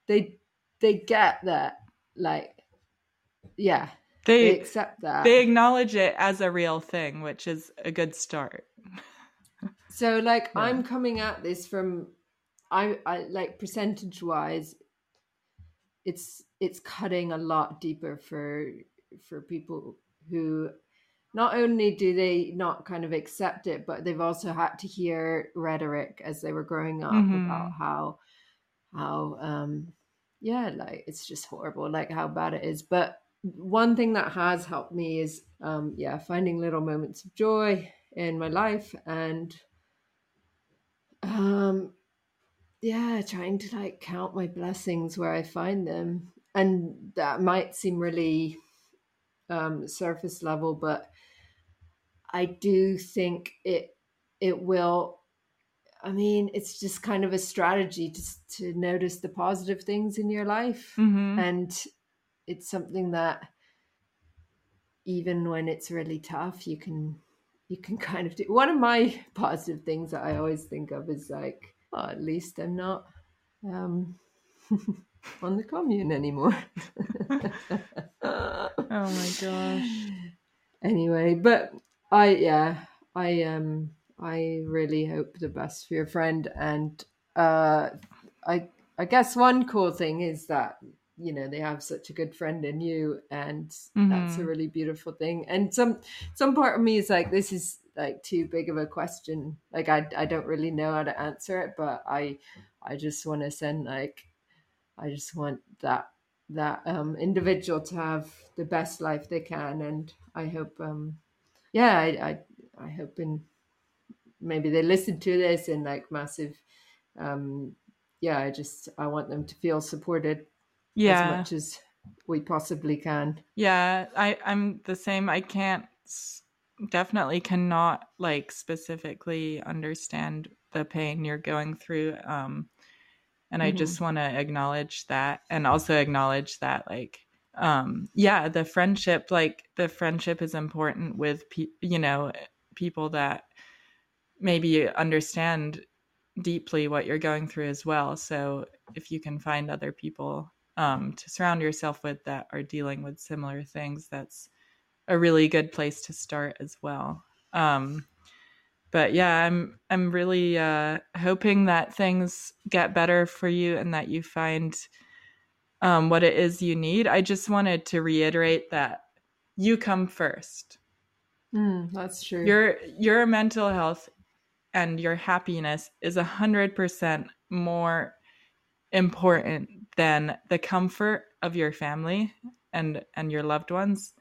they, they get that. Like, yeah, they, they accept that. They acknowledge it as a real thing, which is a good start. So, like, yeah. I'm coming at this from, I, I like percentage wise, it's it's cutting a lot deeper for for people who not only do they not kind of accept it, but they've also had to hear rhetoric as they were growing up mm-hmm. about how how. um yeah, like it's just horrible, like how bad it is. But one thing that has helped me is, um, yeah, finding little moments of joy in my life, and, um, yeah, trying to like count my blessings where I find them. And that might seem really, um, surface level, but I do think it, it will. I mean, it's just kind of a strategy to to notice the positive things in your life. Mm-hmm. And it's something that even when it's really tough, you can you can kind of do. One of my positive things that I always think of is like, oh, at least I'm not um, on the commune anymore. Oh my gosh. Anyway, but I, yeah, I, um, I really hope the best for your friend. And uh, I I guess one cool thing is that, you know, they have such a good friend in you, and mm-hmm. that's a really beautiful thing. And some some part of me is like, this is like too big of a question. Like, I, I don't really know how to answer it, but I I just want to send like, I just want that that um, individual to have the best life they can. And I hope, um, yeah, I, I, I hope in... maybe they listen to this and like massive um yeah I just I want them to feel supported yeah. as much as we possibly can. Yeah, I I'm the same. I can't definitely cannot like specifically understand the pain you're going through, um and mm-hmm. I just want to acknowledge that, and also acknowledge that like um yeah the friendship like the friendship is important with pe- you know people that maybe understand deeply what you're going through as well. So if you can find other people um, to surround yourself with that are dealing with similar things, that's a really good place to start as well. Um, but yeah, I'm, I'm really uh, hoping that things get better for you and that you find um, what it is you need. I just wanted to reiterate that you come first. Mm, that's true. Your, your mental health and your happiness is a hundred percent more important than the comfort of your family and, and your loved ones.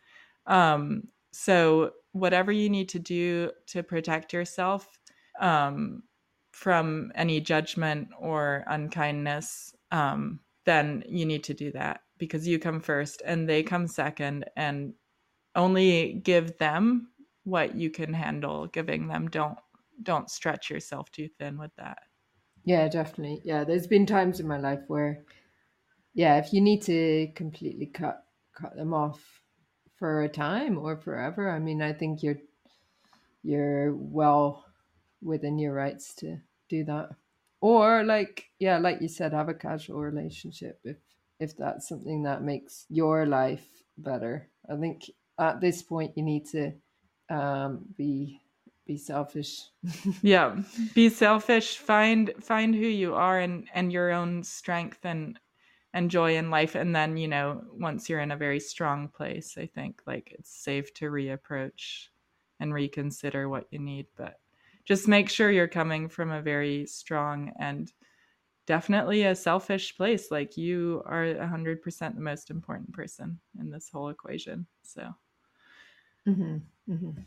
Um, so whatever you need to do to protect yourself, um, from any judgment or unkindness, um, then you need to do that, because you come first and they come second, and only give them what you can handle giving them. Don't, don't stretch yourself too thin with that. Yeah, definitely. Yeah, there's been times in my life where, yeah, if you need to completely cut cut them off for a time or forever, I mean, I think you're you're well within your rights to do that. Or like, yeah, like you said, have a casual relationship if if that's something that makes your life better. I think at this point you need to um, be be selfish. Yeah, be selfish. Find find who you are and and your own strength and and joy in life. And then, you know, once you're in a very strong place, I think like it's safe to reapproach and reconsider what you need. But just make sure you're coming from a very strong and definitely a selfish place. Like you are one hundred percent the most important person in this whole equation. So. Mm-hmm. Mm-hmm.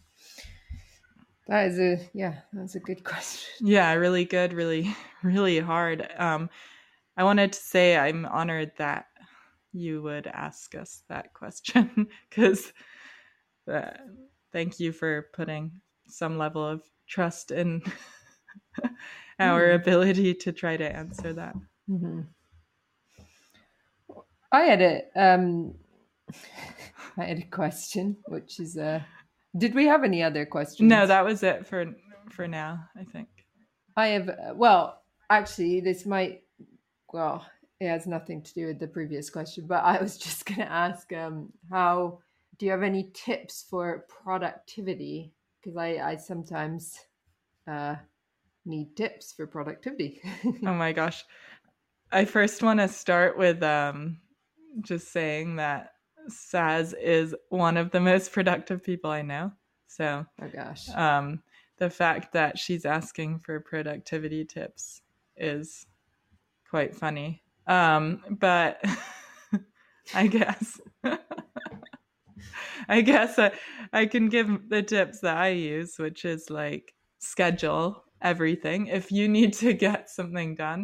That is a, yeah, that's a good question. Yeah, really good, really, really hard. Um, I wanted to say I'm honored that you would ask us that question because uh, thank you for putting some level of trust in our mm-hmm. ability to try to answer that. Mm-hmm. I had a, um, I had a question, which is, uh, did we have any other questions? No, that was it for for now, I think. I have, well, actually, this might... Well, it has nothing to do with the previous question, but I was just going to ask, um, how do you have any tips for productivity? Because I, I sometimes uh, need tips for productivity. Oh my gosh. I first want to start with um, just saying that Saz is one of the most productive people I know. So oh gosh. Um, the fact that she's asking for productivity tips is... quite funny. Um, but I guess, I guess I, I can give the tips that I use, which is like schedule everything. If you need to get something done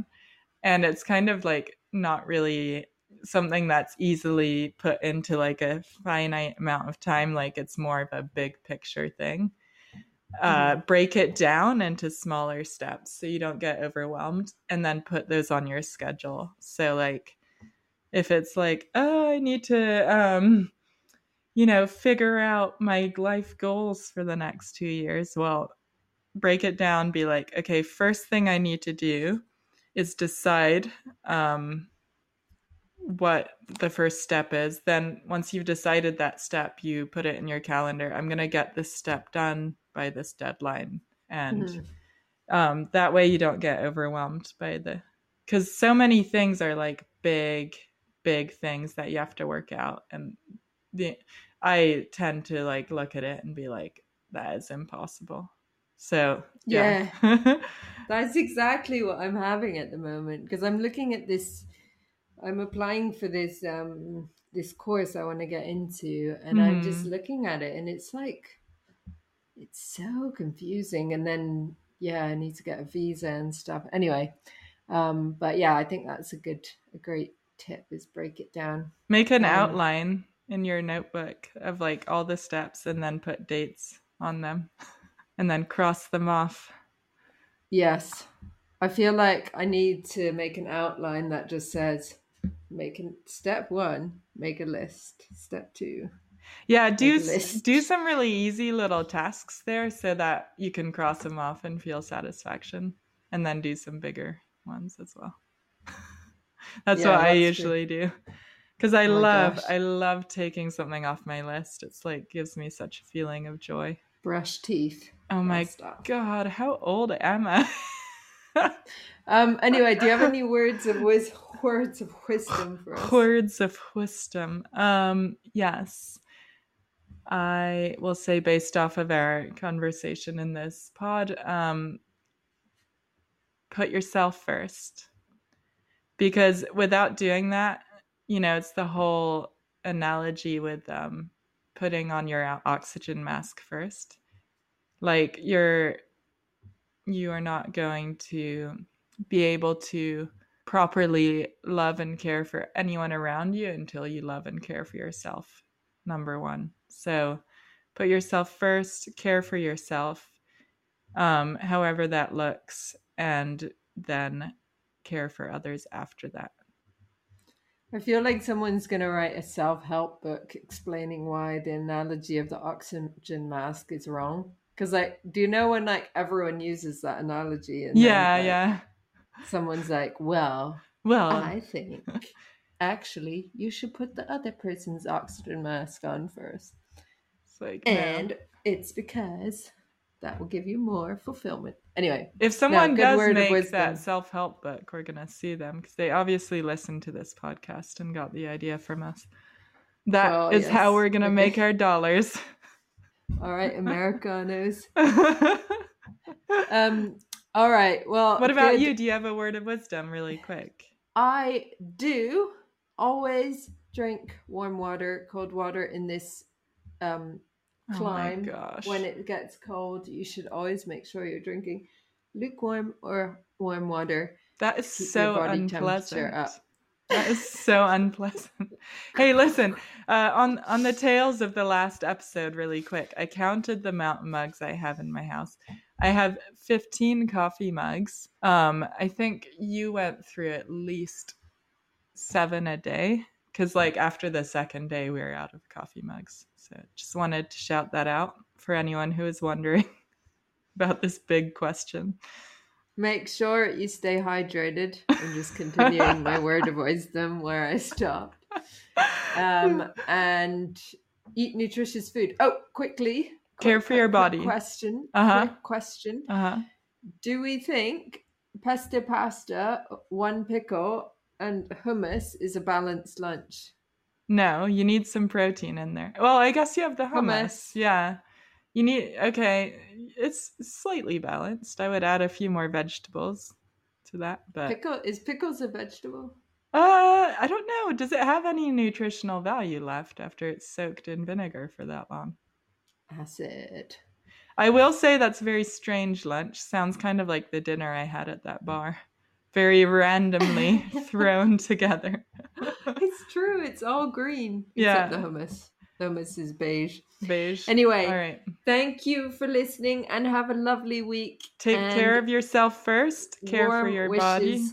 and it's kind of like not really something that's easily put into like a finite amount of time, like it's more of a big picture thing. Uh, break it down into smaller steps so you don't get overwhelmed, and then put those on your schedule. So like if it's like, oh, I need to, um, you know, figure out my life goals for the next two years. Well, break it down, be like, okay, first thing I need to do is decide um, what the first step is. Then once you've decided that step, you put it in your calendar. I'm going to get this step done by this deadline. And mm-hmm. um, that way you don't get overwhelmed by the, because so many things are like big, big things that you have to work out. And the, I tend to like look at it and be like, that is impossible. So yeah, yeah. That's exactly what I'm having at the moment, because I'm looking at this, I'm applying for this, um, this course I want to get into. And mm-hmm. I'm just looking at it and it's like, it's so confusing. And then, yeah, I need to get a visa and stuff. Anyway, um, but yeah, I think that's a good, a great tip is break it down. Make an um, outline in your notebook of like all the steps and then put dates on them and then cross them off. Yes. I feel like I need to make an outline that just says, make an, step one, make a list. Step two. Yeah, do do some really easy little tasks there so that you can cross them off and feel satisfaction, and then do some bigger ones as well. That's yeah, what that's I usually true. do, because I oh love I love taking something off my list. It's like gives me such a feeling of joy. Brush teeth. Oh my stuff. God, how old am I? um. Anyway, do you have any words of wis- words of wisdom for us? Words of wisdom. Um. Yes. I will say, based off of our conversation in this pod, um, put yourself first. Because without doing that, you know, it's the whole analogy with um, putting on your oxygen mask first. Like you're, you are not going to be able to properly love and care for anyone around you until you love and care for yourself. Number one. So put yourself first, care for yourself, um, however that looks, and then care for others after that. I feel like someone's going to write a self-help book explaining why the analogy of the oxygen mask is wrong. Because, like, do you know when, like, everyone uses that analogy? And yeah, then, like, yeah. Someone's like, well, well, I think... actually, you should put the other person's oxygen mask on first. It's like, and no. It's because that will give you more fulfillment. Anyway, if someone no, does make that self-help book, we're going to see them because they obviously listened to this podcast and got the idea from us. That oh, is yes. how we're going to okay. make our dollars. All right, Americanos. um, all right, well. What about good. you? Do you have a word of wisdom really quick? I do. Always drink warm water, cold water in this um climb. Oh my gosh. When it gets cold, you should always make sure you're drinking lukewarm or warm water. That is so unpleasant. That is so unpleasant. Hey, listen, uh, on, on the tails of the last episode, really quick, I counted the mountain mugs I have in my house. I have fifteen coffee mugs. Um, I think you went through at least seven a day because, like, after the second day, we were out of coffee mugs. So just wanted to shout that out for anyone who is wondering about this big question. Make sure you stay hydrated. I'm just continuing my word of wisdom where I stopped. Um, and eat nutritious food. Oh, quickly. Quick, care for your body. Question. Uh-huh. Quick question. Uh-huh. Do we think pesto pasta, one pickle, and hummus is a balanced lunch? No, you need some protein in there. Well, I guess you have the hummus. hummus. Yeah. You need, okay, it's slightly balanced. I would add a few more vegetables to that. But Pickle, is pickles a vegetable? Uh, I don't know. Does it have any nutritional value left after it's soaked in vinegar for that long? Acid. I will say that's a very strange lunch. Sounds kind of like the dinner I had at that bar. Very randomly thrown together. It's true. It's all green. Yeah. Except the hummus. So Missus Beige. Beige. Anyway, all right. Thank you for listening and have a lovely week. Take and care of yourself first. Care warm for your wishes body.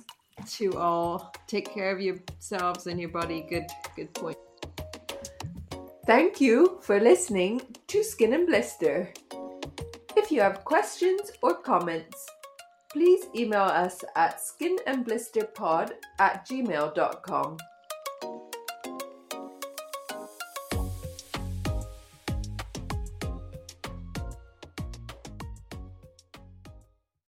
To all. Take care of yourselves and your body. Good, good point. Thank you for listening to Skin and Blister. If you have questions or comments, please email us at skinandblisterpod at gmail dot com.